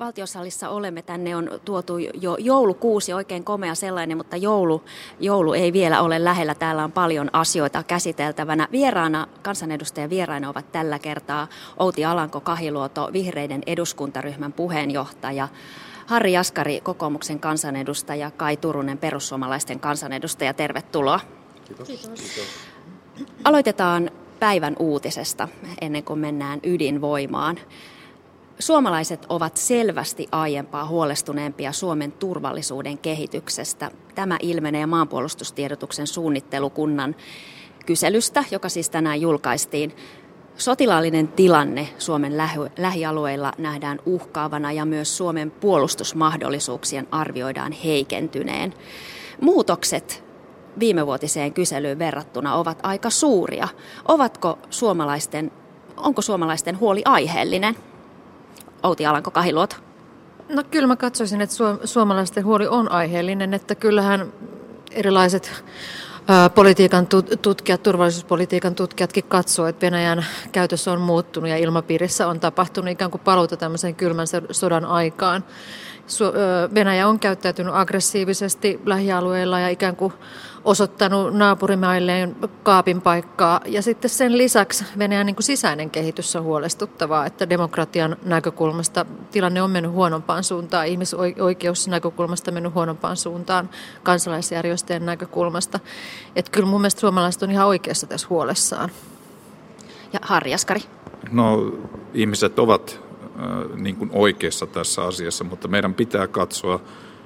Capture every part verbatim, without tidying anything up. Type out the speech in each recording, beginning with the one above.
Valtiosalissa olemme. Tänne on tuotu jo joulukuusi, oikein komea sellainen, mutta joulu, joulu ei vielä ole lähellä. Täällä on paljon asioita käsiteltävänä. Vieraana, kansanedustajan vieraina ovat tällä kertaa Outi Alanko-Kahiluoto, vihreiden eduskuntaryhmän puheenjohtaja, Harri Jaskari, kokoomuksen kansanedustaja, Kaj Turunen, perussuomalaisten kansanedustaja. Tervetuloa. Kiitos. Kiitos. Aloitetaan päivän uutisesta ennen kuin mennään ydinvoimaan. Suomalaiset ovat selvästi aiempaa huolestuneempia Suomen turvallisuuden kehityksestä. Tämä ilmenee maanpuolustustiedotuksen suunnittelukunnan kyselystä, joka siis tänään julkaistiin. Sotilaallinen tilanne Suomen lähialueilla nähdään uhkaavana ja myös Suomen puolustusmahdollisuuksien arvioidaan heikentyneen. Muutokset viimevuotiseen kyselyyn verrattuna ovat aika suuria. Ovatko suomalaisten, onko suomalaisten huoli aiheellinen? Outi Alanko-Kahiluoto. No kyllä mä katsoisin, että suomalaisten huoli on aiheellinen, että kyllähän erilaiset politiikan tutkijat, turvallisuuspolitiikan tutkijatkin katsoo, että Venäjän käytössä on muuttunut ja ilmapiirissä on tapahtunut ikään kuin paluuta tämmöiseen kylmän sodan aikaan. Venäjä on käyttäytynyt aggressiivisesti lähialueilla ja ikään kuin osoittanut naapurimailleen kaapin paikkaa. Ja sitten sen lisäksi Venäjän niin kuin sisäinen kehitys on huolestuttavaa, että demokratian näkökulmasta tilanne on mennyt huonompaan suuntaan, ihmisoikeusnäkökulmasta mennyt huonompaan suuntaan, kansalaisjärjestöjen näkökulmasta. Että kyllä mun mielestä suomalaiset on ihan oikeassa tässä huolessaan. Ja Harri Jaskari. No ihmiset ovat niin kuin oikeassa tässä asiassa, mutta meidän pitää katsoa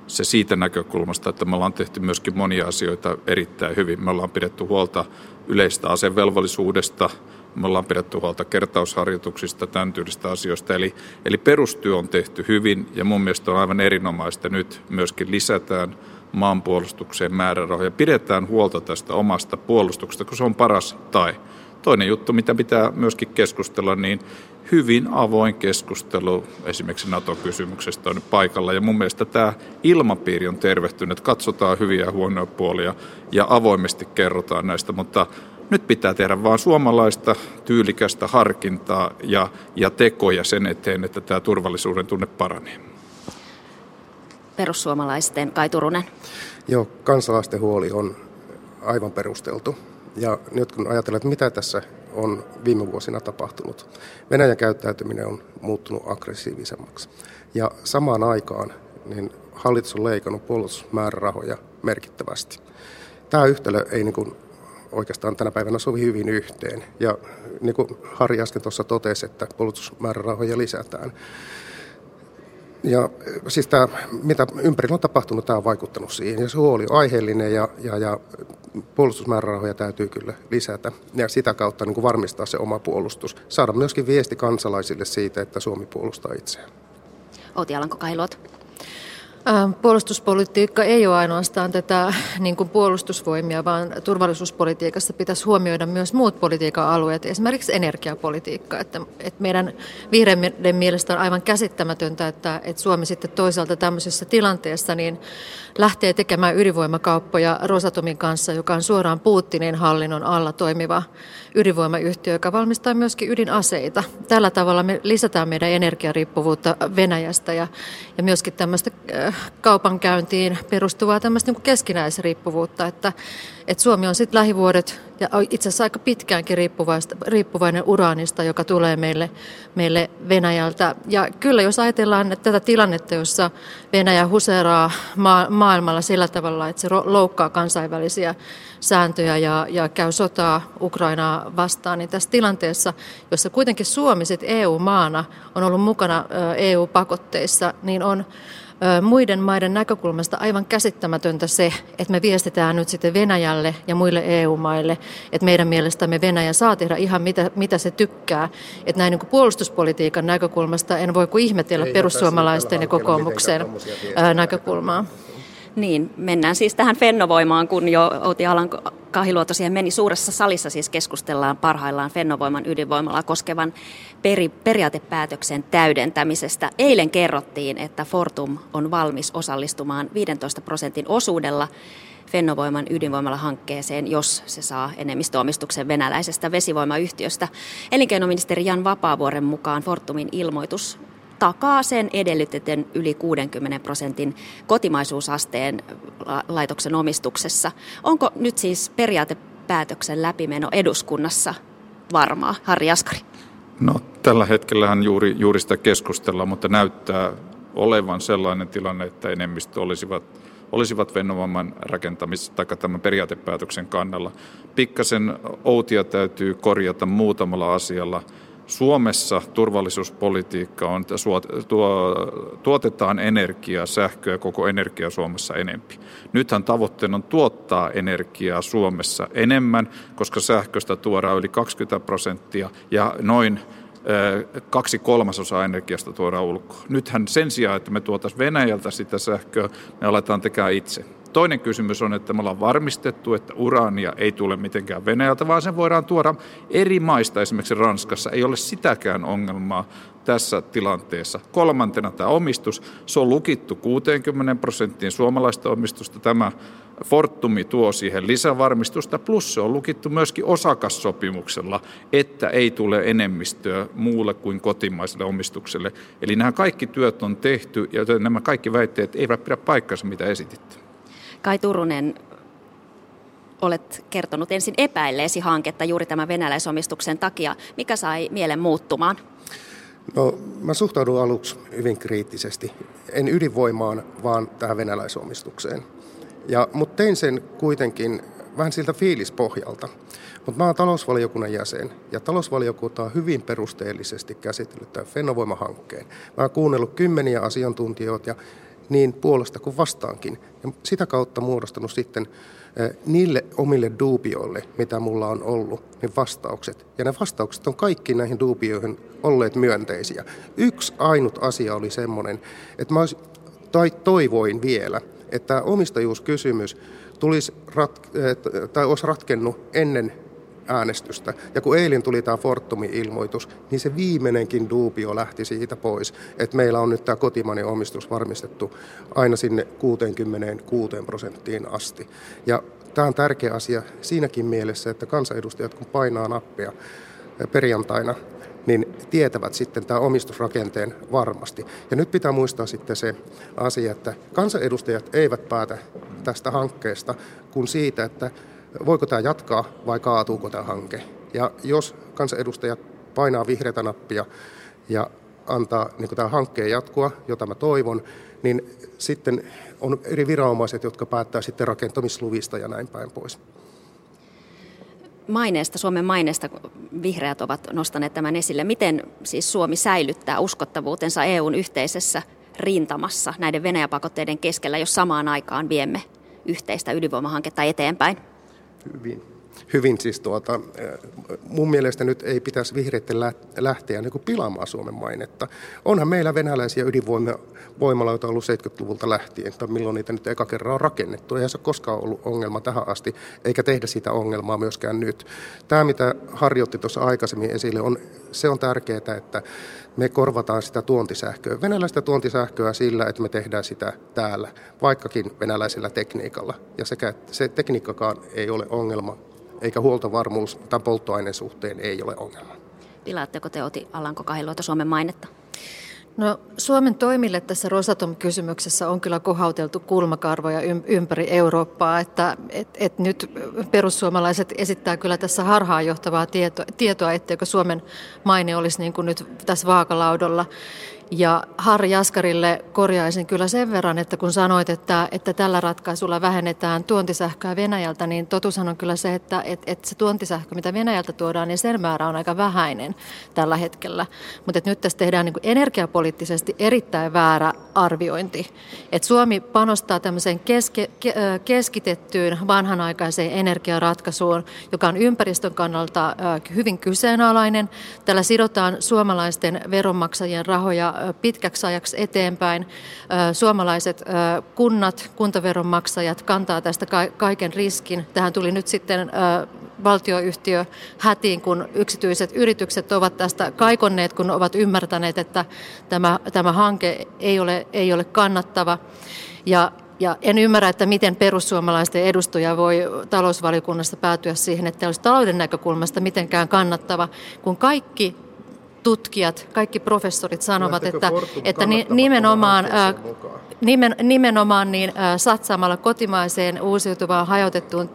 se siitä näkökulmasta, että me ollaan tehty myöskin monia asioita erittäin hyvin. Me ollaan pidetty huolta yleistä asevelvollisuudesta, me ollaan pidetty huolta kertausharjoituksista, tämän tyylistä asioista. Eli, eli perustyö on tehty hyvin ja mun mielestä on aivan erinomaista. Nyt myöskin lisätään maanpuolustukseen määrärahoja. Pidetään huolta tästä omasta puolustuksesta, kun se on paras tae. Toinen juttu, mitä pitää myöskin keskustella, niin hyvin avoin keskustelu esimerkiksi NATO-kysymyksestä on nyt paikalla. Ja mun mielestä tämä ilmapiiri on tervehtynyt, katsotaan hyviä ja huonoja puolia ja avoimesti kerrotaan näistä. Mutta nyt pitää tehdä vaan suomalaista tyylikästä harkintaa ja, ja tekoja sen eteen, että tämä turvallisuuden tunne paranee. Perussuomalaisten Kaj Turunen. Joo, kansalaisten huoli on aivan perusteltu. Ja nyt kun ajatellaan, että mitä tässä on viime vuosina tapahtunut, Venäjän käyttäytyminen on muuttunut aggressiivisemmaksi. Ja samaan aikaan niin hallitus on leikannut puolustusmäärärahoja merkittävästi. Tämä yhtälö ei niin kuin oikeastaan tänä päivänä sovi hyvin yhteen. Ja niin kuin Harri äsken tuossa totesi, että puolustusmäärärahoja lisätään. Ja siis tämä, mitä ympärillä on tapahtunut, tämä on vaikuttanut siihen. Ja se huoli on aiheellinen ja, ja, ja puolustusmäärärahoja täytyy kyllä lisätä. Ja sitä kautta niin kuin varmistaa se oma puolustus. Saada myöskin viesti kansalaisille siitä, että Suomi puolustaa itseään. Outi Alanko-Kahiluoto. Puolustuspolitiikka ei ole ainoastaan tätä niin kuin puolustusvoimia, vaan turvallisuuspolitiikassa pitäisi huomioida myös muut politiikan alueet, esimerkiksi energiapolitiikka. Että, että meidän vihreiden mielestä on aivan käsittämätöntä, että, että Suomi sitten toisaalta tämmöisessä tilanteessa niin lähtee tekemään ydinvoimakauppoja Rosatomin kanssa, joka on suoraan Putinin hallinnon alla toimiva ydinvoimayhtiö, joka valmistaa myöskin ydinaseita. Tällä tavalla me lisätään meidän energiariippuvuutta Venäjästä ja, ja myöskin tämmöistä kaupankäyntiin perustuvaa tämmöistä niin kuin keskinäisriippuvuutta, että, että Suomi on sitten lähivuodet ja itse asiassa aika pitkäänkin riippuvainen uraanista, joka tulee meille, meille Venäjältä. Ja kyllä jos ajatellaan tätä tilannetta, jossa Venäjä huseraa ma- maailmalla sillä tavalla, että se loukkaa kansainvälisiä sääntöjä ja, ja käy sotaa Ukrainaa vastaan, niin tässä tilanteessa, jossa kuitenkin Suomi sit E U-maana on ollut mukana E U-pakotteissa, niin on muiden maiden näkökulmasta aivan käsittämätöntä se, että me viestitään nyt sitten Venäjälle ja muille E U-maille, että meidän mielestämme Venäjä saa tehdä ihan mitä, mitä se tykkää. Että näin niin kuin puolustuspolitiikan näkökulmasta en voi kuin ihmetellä ei perussuomalaisten ja kokoomuksen näkökulmaa. Niin, mennään siis tähän Fennovoimaan, kun jo Outi Alanko-Kahiluoto siihen meni. Suuressa salissa siis keskustellaan parhaillaan Fennovoiman ydinvoimalaa koskevan peri- periaatepäätöksen täydentämisestä. Eilen kerrottiin, että Fortum on valmis osallistumaan viidentoista prosentin osuudella Fennovoiman ydinvoimalahankkeeseen, jos se saa enemmistöomistuksen venäläisestä vesivoimayhtiöstä. Elinkeinoministeri Jan Vapaavuoren mukaan Fortumin ilmoitus takaa sen edellytetyn yli kuudenkymmenen prosentin kotimaisuusasteen laitoksen omistuksessa. Onko nyt siis periaatepäätöksen läpimeno eduskunnassa varmaa, Harri Jaskari? No tällä hetkellähän juuri, juuri sitä keskustellaan, mutta näyttää olevan sellainen tilanne, että enemmistö olisivat, olisivat Fennovoiman rakentamisessa tai tämän periaatepäätöksen kannalla. Pikkasen outia täytyy korjata muutamalla asialla. Suomessa turvallisuuspolitiikka on, että tuotetaan energiaa, sähköä, koko energiaa Suomessa enempi. Nythän tavoitteena on tuottaa energiaa Suomessa enemmän, koska sähköstä tuodaan yli kaksikymmentä prosenttia ja noin kaksi kolmasosaa energiasta tuodaan ulkoa. Nythän sen sijaan, että me tuotaisiin Venäjältä sitä sähköä, me aletaan tekemään itse. Toinen kysymys on, että me ollaan varmistettu, että uraania ei tule mitenkään Venäjältä, vaan sen voidaan tuoda eri maista, esimerkiksi Ranskassa. Ei ole sitäkään ongelmaa tässä tilanteessa. Kolmantena tämä omistus. Se on lukittu kuuteenkymmeneen prosenttiin suomalaista omistusta. Tämä Fortumi tuo siihen lisävarmistusta, plus se on lukittu myöskin osakassopimuksella, että ei tule enemmistöä muulle kuin kotimaiselle omistukselle. Eli nämä kaikki työt on tehty, ja nämä kaikki väitteet eivät pidä paikkansa, mitä esititte. Kaj Turunen, olet kertonut ensin epäilleesi hanketta juuri tämän venäläisomistuksen takia. Mikä sai mielen muuttumaan? No, mä suhtaudun aluksi hyvin kriittisesti. En ydinvoimaan, vaan tähän venäläisomistukseen. Ja, mutta tein sen kuitenkin vähän siltä fiilispohjalta. Mutta mä oon talousvaliokunnan jäsen, ja talousvaliokunta on hyvin perusteellisesti käsitellyt tämän Fennovoima-hankkeen. Mä oon kuunnellut kymmeniä asiantuntijoita, ja niin puolesta kuin vastaankin. Ja sitä kautta muodostanut sitten niille omille duubioille, mitä mulla on ollut, niin vastaukset. Ja ne vastaukset on kaikki näihin duubioihin olleet myönteisiä. Yksi ainut asia oli semmoinen, että mä olis, tai toivoin vielä, että tämä omistajuuskysymys tulisi rat, tai olisi ratkennut ennen äänestystä. Ja kun eilen tuli tämä Fortumin ilmoitus, niin se viimeinenkin duubio lähti siitä pois, että meillä on nyt tämä kotimainen omistus varmistettu aina sinne kuuteenkymmeneenkuuteen prosenttiin asti. Ja tämä on tärkeä asia siinäkin mielessä, että kansanedustajat kun painaa nappia perjantaina, niin tietävät sitten tämä omistusrakenteen varmasti. Ja nyt pitää muistaa sitten se asia, että kansanedustajat eivät päätä tästä hankkeesta kuin siitä, että voiko tämä jatkaa vai kaatuuko tämä hanke? Ja jos kansanedustajat painaa vihreätä nappia ja antaa niin kuin tämän hankkeen jatkua, jota mä toivon, niin sitten on eri viranomaiset, jotka päättää sitten rakentamisluvista ja näin päin pois. Maineesta, Suomen maineesta vihreät ovat nostaneet tämän esille. Miten siis Suomi säilyttää uskottavuutensa E U:n yhteisessä rintamassa näiden Venäjä-pakotteiden keskellä, jos samaan aikaan viemme yhteistä ydinvoimahanketta eteenpäin? Hyvin. Hyvin siis tuota, mun mielestä nyt ei pitäisi vihreitten lähteä niin kuin pilaamaan Suomen mainetta. Onhan meillä venäläisiä ydinvoimaloita ollut seitsemänkymmentäluvulta lähtien, tai milloin niitä nyt eka kerran on rakennettu. Eihän se ole koskaan ollut ongelma tähän asti, eikä tehdä sitä ongelmaa myöskään nyt. Tämä, mitä Harri otti tuossa aikaisemmin esille, on, se on tärkeää, että me korvataan sitä tuontisähköä, venäläistä tuontisähköä sillä, että me tehdään sitä täällä, vaikkakin venäläisellä tekniikalla. Ja sekä se tekniikkakaan ei ole ongelma, eikä huoltovarmuus tai polttoaineen suhteen ei ole ongelma. Pilaatteko te, Outi Alanko-Kahiluoto, Suomen mainetta? No, Suomen toimille tässä Rosatom-kysymyksessä on kyllä kohauteltu kulmakarvoja ympäri Eurooppaa, että et, et nyt perussuomalaiset esittää kyllä tässä harhaanjohtavaa tieto, tietoa, etteikö Suomen maine olisi niin kuin nyt tässä vaakalaudolla. Ja Harri Jaskarille korjaisin kyllä sen verran, että kun sanoit, että, että tällä ratkaisulla vähennetään tuontisähköä Venäjältä, niin totuushan on kyllä se, että, että, että se tuontisähkö, mitä Venäjältä tuodaan, niin sen määrä on aika vähäinen tällä hetkellä. Mutta nyt tässä tehdään niin kuin energiapoliittisesti erittäin väärä arviointi. Et Suomi panostaa tämmöiseen keske, ke, keskitettyyn vanhanaikaiseen energiaratkaisuun, joka on ympäristön kannalta hyvin kyseenalainen. Tällä sidotaan suomalaisten veronmaksajien rahoja pitkäksi ajaksi eteenpäin. Suomalaiset kunnat, kuntaveronmaksajat kantaa tästä kaiken riskin. Tähän tuli nyt sitten valtioyhtiö hätiin, kun yksityiset yritykset ovat tästä kaikonneet, kun ovat ymmärtäneet, että tämä, tämä hanke ei ole, ei ole kannattava. Ja Ja en ymmärrä, että miten perussuomalaisten edustaja voi talousvaliokunnassa päätyä siihen, että olisi talouden näkökulmasta mitenkään kannattava, kun kaikki tutkijat, kaikki professorit sanovat, että, että nimenomaan, nimen, nimenomaan niin, satsaamalla kotimaiseen uusiutuvaan hajautettuun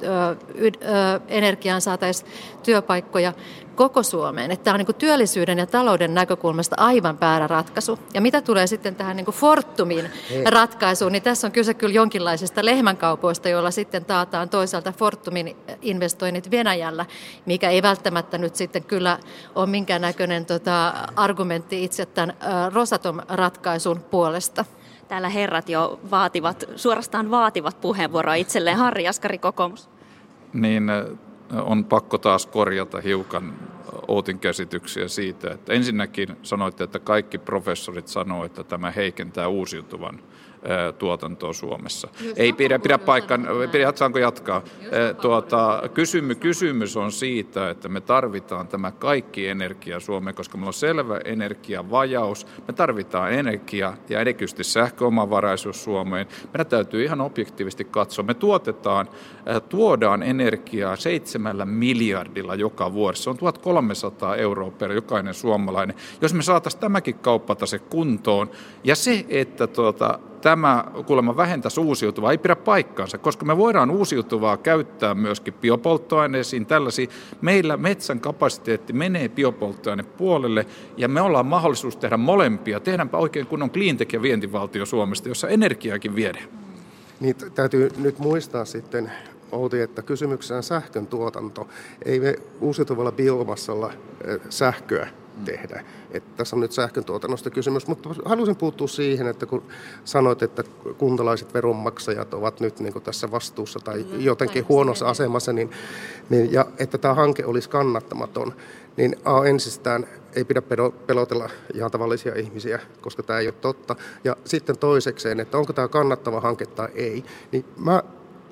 energiaan saataisiin työpaikkoja koko Suomeen. Että tämä on niin kuin työllisyyden ja talouden näkökulmasta aivan väärä ratkaisu. Ja mitä tulee sitten tähän niin kuin Fortumin Hei. ratkaisuun, niin tässä on kyse kyllä jonkinlaisista lehmänkaupoista, joilla sitten taataan toisaalta Fortumin investoinnit Venäjällä, mikä ei välttämättä nyt sitten kyllä ole minkäännäköinen tota, argumentti itse tämän Rosatom-ratkaisun puolesta. Täällä herrat jo vaativat, suorastaan vaativat puheenvuoroa itselleen. Harri Jaskari, kokoomus. Niin, on pakko taas korjata hiukan Outin käsityksiä siitä, että ensinnäkin sanoitte, että kaikki professorit sanoo, että tämä heikentää uusiutuvan tuotantoa Suomessa. Just Ei pidä, pidä paikkaan, saanko jatkaa? Tuota, kysymy, kysymys on siitä, että me tarvitaan tämä kaikki energia Suomeen, koska meillä on selvä energiavajaus. Me tarvitaan energiaa ja erityisesti sähköomavaraisuus Suomeen. Meidän täytyy ihan objektiivisesti katsoa. Me tuotetaan, tuodaan energiaa seitsemällä miljardilla joka vuosi. Se on tuhatkolmesataa euroa per jokainen suomalainen. Jos me saataisiin tämäkin kauppatase kuntoon ja se, että tuota, tämä kuulemma vähentäisi uusiutuvaa, ei pidä paikkaansa, koska me voidaan uusiutuvaa käyttää myöskin biopolttoaineisiin. Tällaisiin. Meillä metsän kapasiteetti menee biopolttoainepuolelle ja me ollaan mahdollisuus tehdä molempia. Tehdäänpä oikein kunnon cleantech- ja vientivaltio Suomesta, jossa energiaakin viedään. Niin, täytyy nyt muistaa sitten, Outi, että kysymyksessä on sähkön tuotanto. Ei me uusiutuvalla biomassalla sähköä tehdä. Että tässä on nyt sähköntuotannosta kysymys, mutta haluaisin puuttua siihen, että kun sanoit, että kuntalaiset veronmaksajat ovat nyt niin kuin tässä vastuussa tai jotenkin huonossa asemassa, niin, niin, ja että tämä hanke olisi kannattamaton, niin a, ensistään ei pidä pelotella ihan tavallisia ihmisiä, koska tämä ei ole totta. Ja sitten toisekseen, että onko tämä kannattava hanke tai ei, niin mä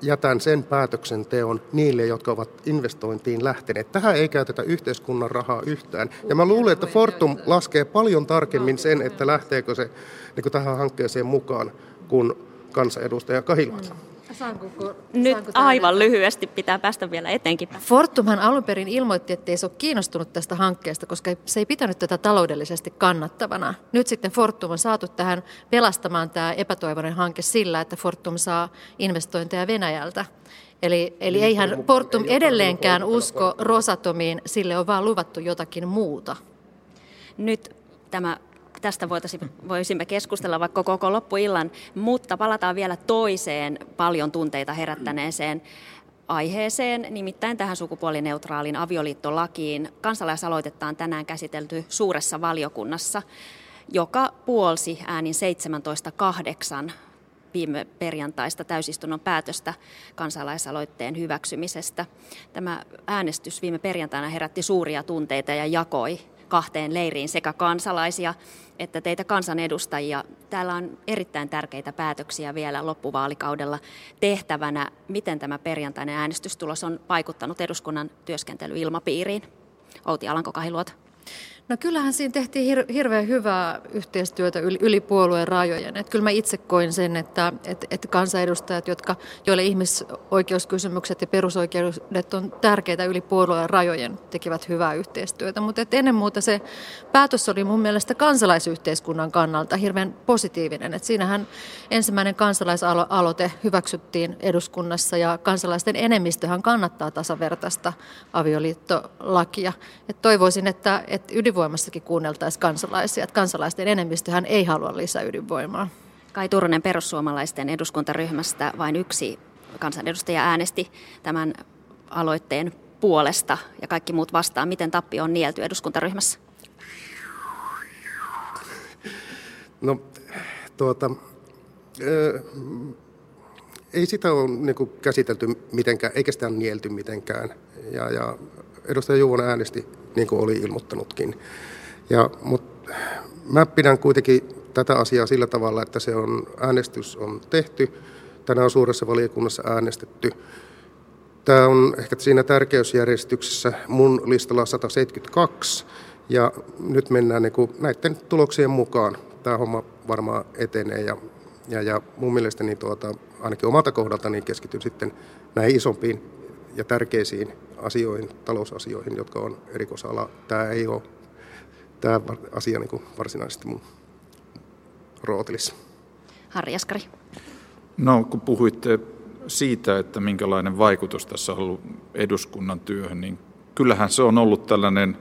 jätän sen päätöksenteon niille, jotka ovat investointiin lähteneet. Tähän ei käytetä yhteiskunnan rahaa yhtään. Ja mä luulen, että Fortum laskee paljon tarkemmin sen, että lähteekö se niin kuin tähän hankkeeseen mukaan kuin kansanedustaja Kahiluoto. Saanko, saanko Nyt aivan edetä? lyhyesti pitää päästä vielä etenkin. Fortumhan alun perin ilmoitti, että ei se ole kiinnostunut tästä hankkeesta, koska se ei pitänyt tätä taloudellisesti kannattavana. Nyt sitten Fortum on saatu tähän pelastamaan tämä epätoivoinen hanke sillä, että Fortum saa investointeja Venäjältä. Eli, eli eihän Fortum edelleenkään usko Rosatomiin, sille on vaan luvattu jotakin muuta. Nyt tämä... Tästä voisimme keskustella vaikka koko loppuillan, mutta palataan vielä toiseen paljon tunteita herättäneeseen aiheeseen, nimittäin tähän sukupuolineutraaliin avioliittolakiin. Kansalaisaloitetta on tänään käsitelty suuressa valiokunnassa, joka puolsi äänin seitsemäntoista kahdeksan viime perjantaista täysistunnon päätöstä kansalaisaloitteen hyväksymisestä. Tämä äänestys viime perjantaina herätti suuria tunteita ja jakoi kahteen leiriin sekä kansalaisia että teitä kansanedustajia. Täällä on erittäin tärkeitä päätöksiä vielä loppuvaalikaudella tehtävänä. Miten tämä perjantainen äänestystulos on vaikuttanut eduskunnan työskentelyilmapiiriin? Outi Alanko-Kahiluoto. No kyllähän siinä tehtiin hir- hirveän hyvää yhteistyötä yli, yli puolueen rajojen. Et kyllä mä itse koin sen, että et, et kansanedustajat, jotka, joille ihmisoikeuskysymykset ja perusoikeudet on tärkeitä yli puolueen rajojen, tekivät hyvää yhteistyötä. Mutta ennen muuta se päätös oli mun mielestä kansalaisyhteiskunnan kannalta hirveän positiivinen. Et siinähän ensimmäinen kansalaisaloite hyväksyttiin eduskunnassa ja kansalaisten enemmistöhän kannattaa tasavertaista avioliittolakia. Et toivoisin, että et ydinvoimassakin kuunneltaisiin kansalaisia, että kansalaisten enemmistöhän ei halua lisää ydinvoimaa. Kaj Turunen perussuomalaisten eduskuntaryhmästä, vain yksi kansanedustaja äänesti tämän aloitteen puolesta ja kaikki muut vastaan. Miten tappio on nielty eduskuntaryhmässä? No tuota... Öö, ei sitä ole niin kuin käsitelty mitenkään, eikä sitä ole nielty mitenkään. Ja, ja edustaja Juvonen äänesti, niin kuin oli ilmoittanutkin. Ja, mut, mä pidän kuitenkin tätä asiaa sillä tavalla, että se on, äänestys on tehty. Tänään on suuressa valiokunnassa äänestetty. Tämä on ehkä siinä tärkeysjärjestyksessä mun listalla sata seitsemänkymmentäkaksi. Ja nyt mennään niin kuin näiden tuloksien mukaan. Tämä homma varmaan etenee ja Ja, ja mun mielestä niin tuota, ainakin omalta kohdalta niin keskityn sitten näihin isompiin ja tärkeisiin asioihin, talousasioihin, jotka on erikoisala. Tämä ei ole tämä asia niin kuin varsinaisesti mun rootelissa. Harri Jaskari. No, kun puhuitte siitä, että minkälainen vaikutus tässä on ollut eduskunnan työhön, niin kyllähän se on ollut tällainen,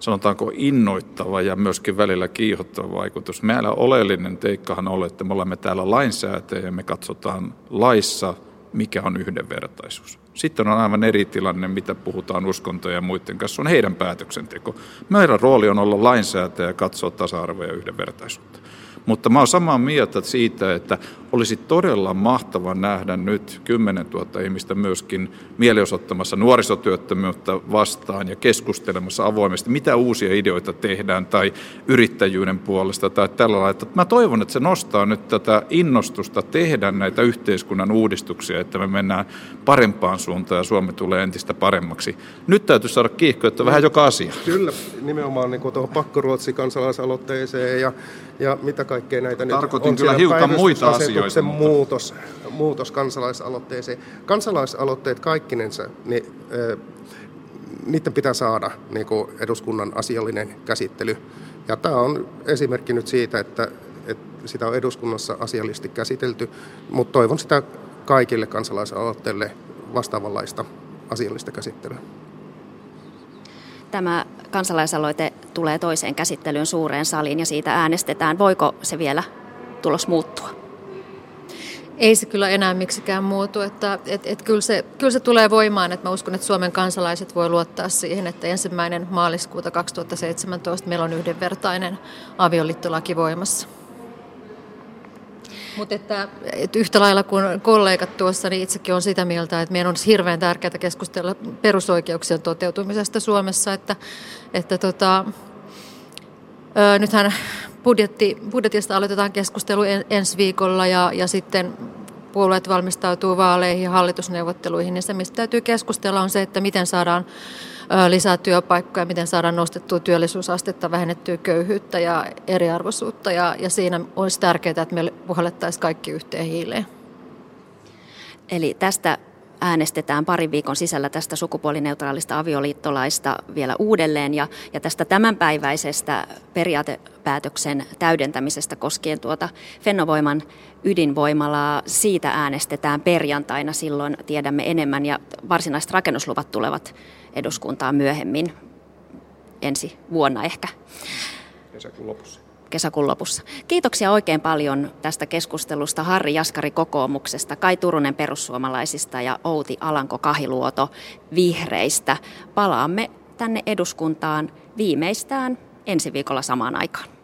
sanotaanko, innoittava ja myöskin välillä kiihottava vaikutus. Meillä oleellinen teikkahan on, että me olemme täällä lainsäätäjä ja me katsotaan laissa, mikä on yhdenvertaisuus. Sitten on aivan eri tilanne, mitä puhutaan uskontoja ja muiden kanssa, on heidän päätöksenteko. Meidän rooli on olla lainsäätäjä ja katsoa tasa-arvoa ja yhdenvertaisuutta. Mutta mä oon samaa mieltä siitä, että olisi todella mahtava nähdä nyt kymmenen tuhatta ihmistä myöskin mielenosoittamassa nuorisotyöttömyyttä vastaan ja keskustelemassa avoimesti, mitä uusia ideoita tehdään tai yrittäjyyden puolesta tai tällä lailla. Mä toivon, että se nostaa nyt tätä innostusta tehdä näitä yhteiskunnan uudistuksia, että me mennään parempaan suuntaan ja Suomi tulee entistä paremmaksi. Nyt täytyy saada kiihkeyttä vähän joka asia. Kyllä, nimenomaan niin tuohon pakkoruotsi-kansalaisaloitteeseen ja, ja mitä kaikkea näitä. Tarkoitin nyt on kyllä hiukan muita asioita. Se muutos, muutos kansalaisaloitteeseen. Kansalaisaloitteet kaikkinensa, niin, äh, niiden pitää saada niin kuin eduskunnan asiallinen käsittely. Ja tämä on esimerkki nyt siitä, että, että sitä on eduskunnassa asiallisesti käsitelty, mutta toivon sitä kaikille kansalaisaloitteille vastaavanlaista asiallista käsittelyä. Tämä kansalaisaloite tulee toiseen käsittelyyn suureen saliin ja siitä äänestetään. Voiko se vielä tulos muuttua? Ei se kyllä enää miksikään muutu. Että, et, et kyllä, se, kyllä se tulee voimaan. Että mä uskon, että Suomen kansalaiset voi luottaa siihen, että ensimmäinen maaliskuuta kaksituhattaseitsemäntoista meillä on yhdenvertainen avioliittolaki voimassa. Mutta että, että yhtä lailla kuin kollegat tuossa, niin itsekin on sitä mieltä, että meidän on hirveän tärkeää keskustella perusoikeuksien toteutumisesta Suomessa. Että, että tota, ö, nythän budjetti, budjetista aloitetaan keskustelu en, ensi viikolla ja, ja sitten puolueet valmistautuu vaaleihin ja hallitusneuvotteluihin. Niin se, mistä täytyy keskustella, on se, että miten saadaan ö, lisää työpaikkoja, miten saadaan nostettua työllisyysastetta, vähennettyä köyhyyttä ja eriarvoisuutta. Ja, ja siinä olisi tärkeää, että me puhallettaisiin kaikki yhteen hiileen. Eli tästä äänestetään parin viikon sisällä tästä sukupuolineutraalista avioliittolaista vielä uudelleen ja, ja tästä tämänpäiväisestä periaatepäätöksen täydentämisestä koskien tuota Fennovoiman ydinvoimalaa, siitä äänestetään perjantaina, silloin tiedämme enemmän ja varsinaiset rakennusluvat tulevat eduskuntaan myöhemmin ensi vuonna ehkä. Kesäkuun lopussa. kesäkuun lopussa. Kiitoksia oikein paljon tästä keskustelusta Harri Jaskari kokoomuksesta, Kaj Turunen perussuomalaisista ja Outi Alanko-Kahiluoto vihreistä. Palaamme tänne eduskuntaan viimeistään ensi viikolla samaan aikaan.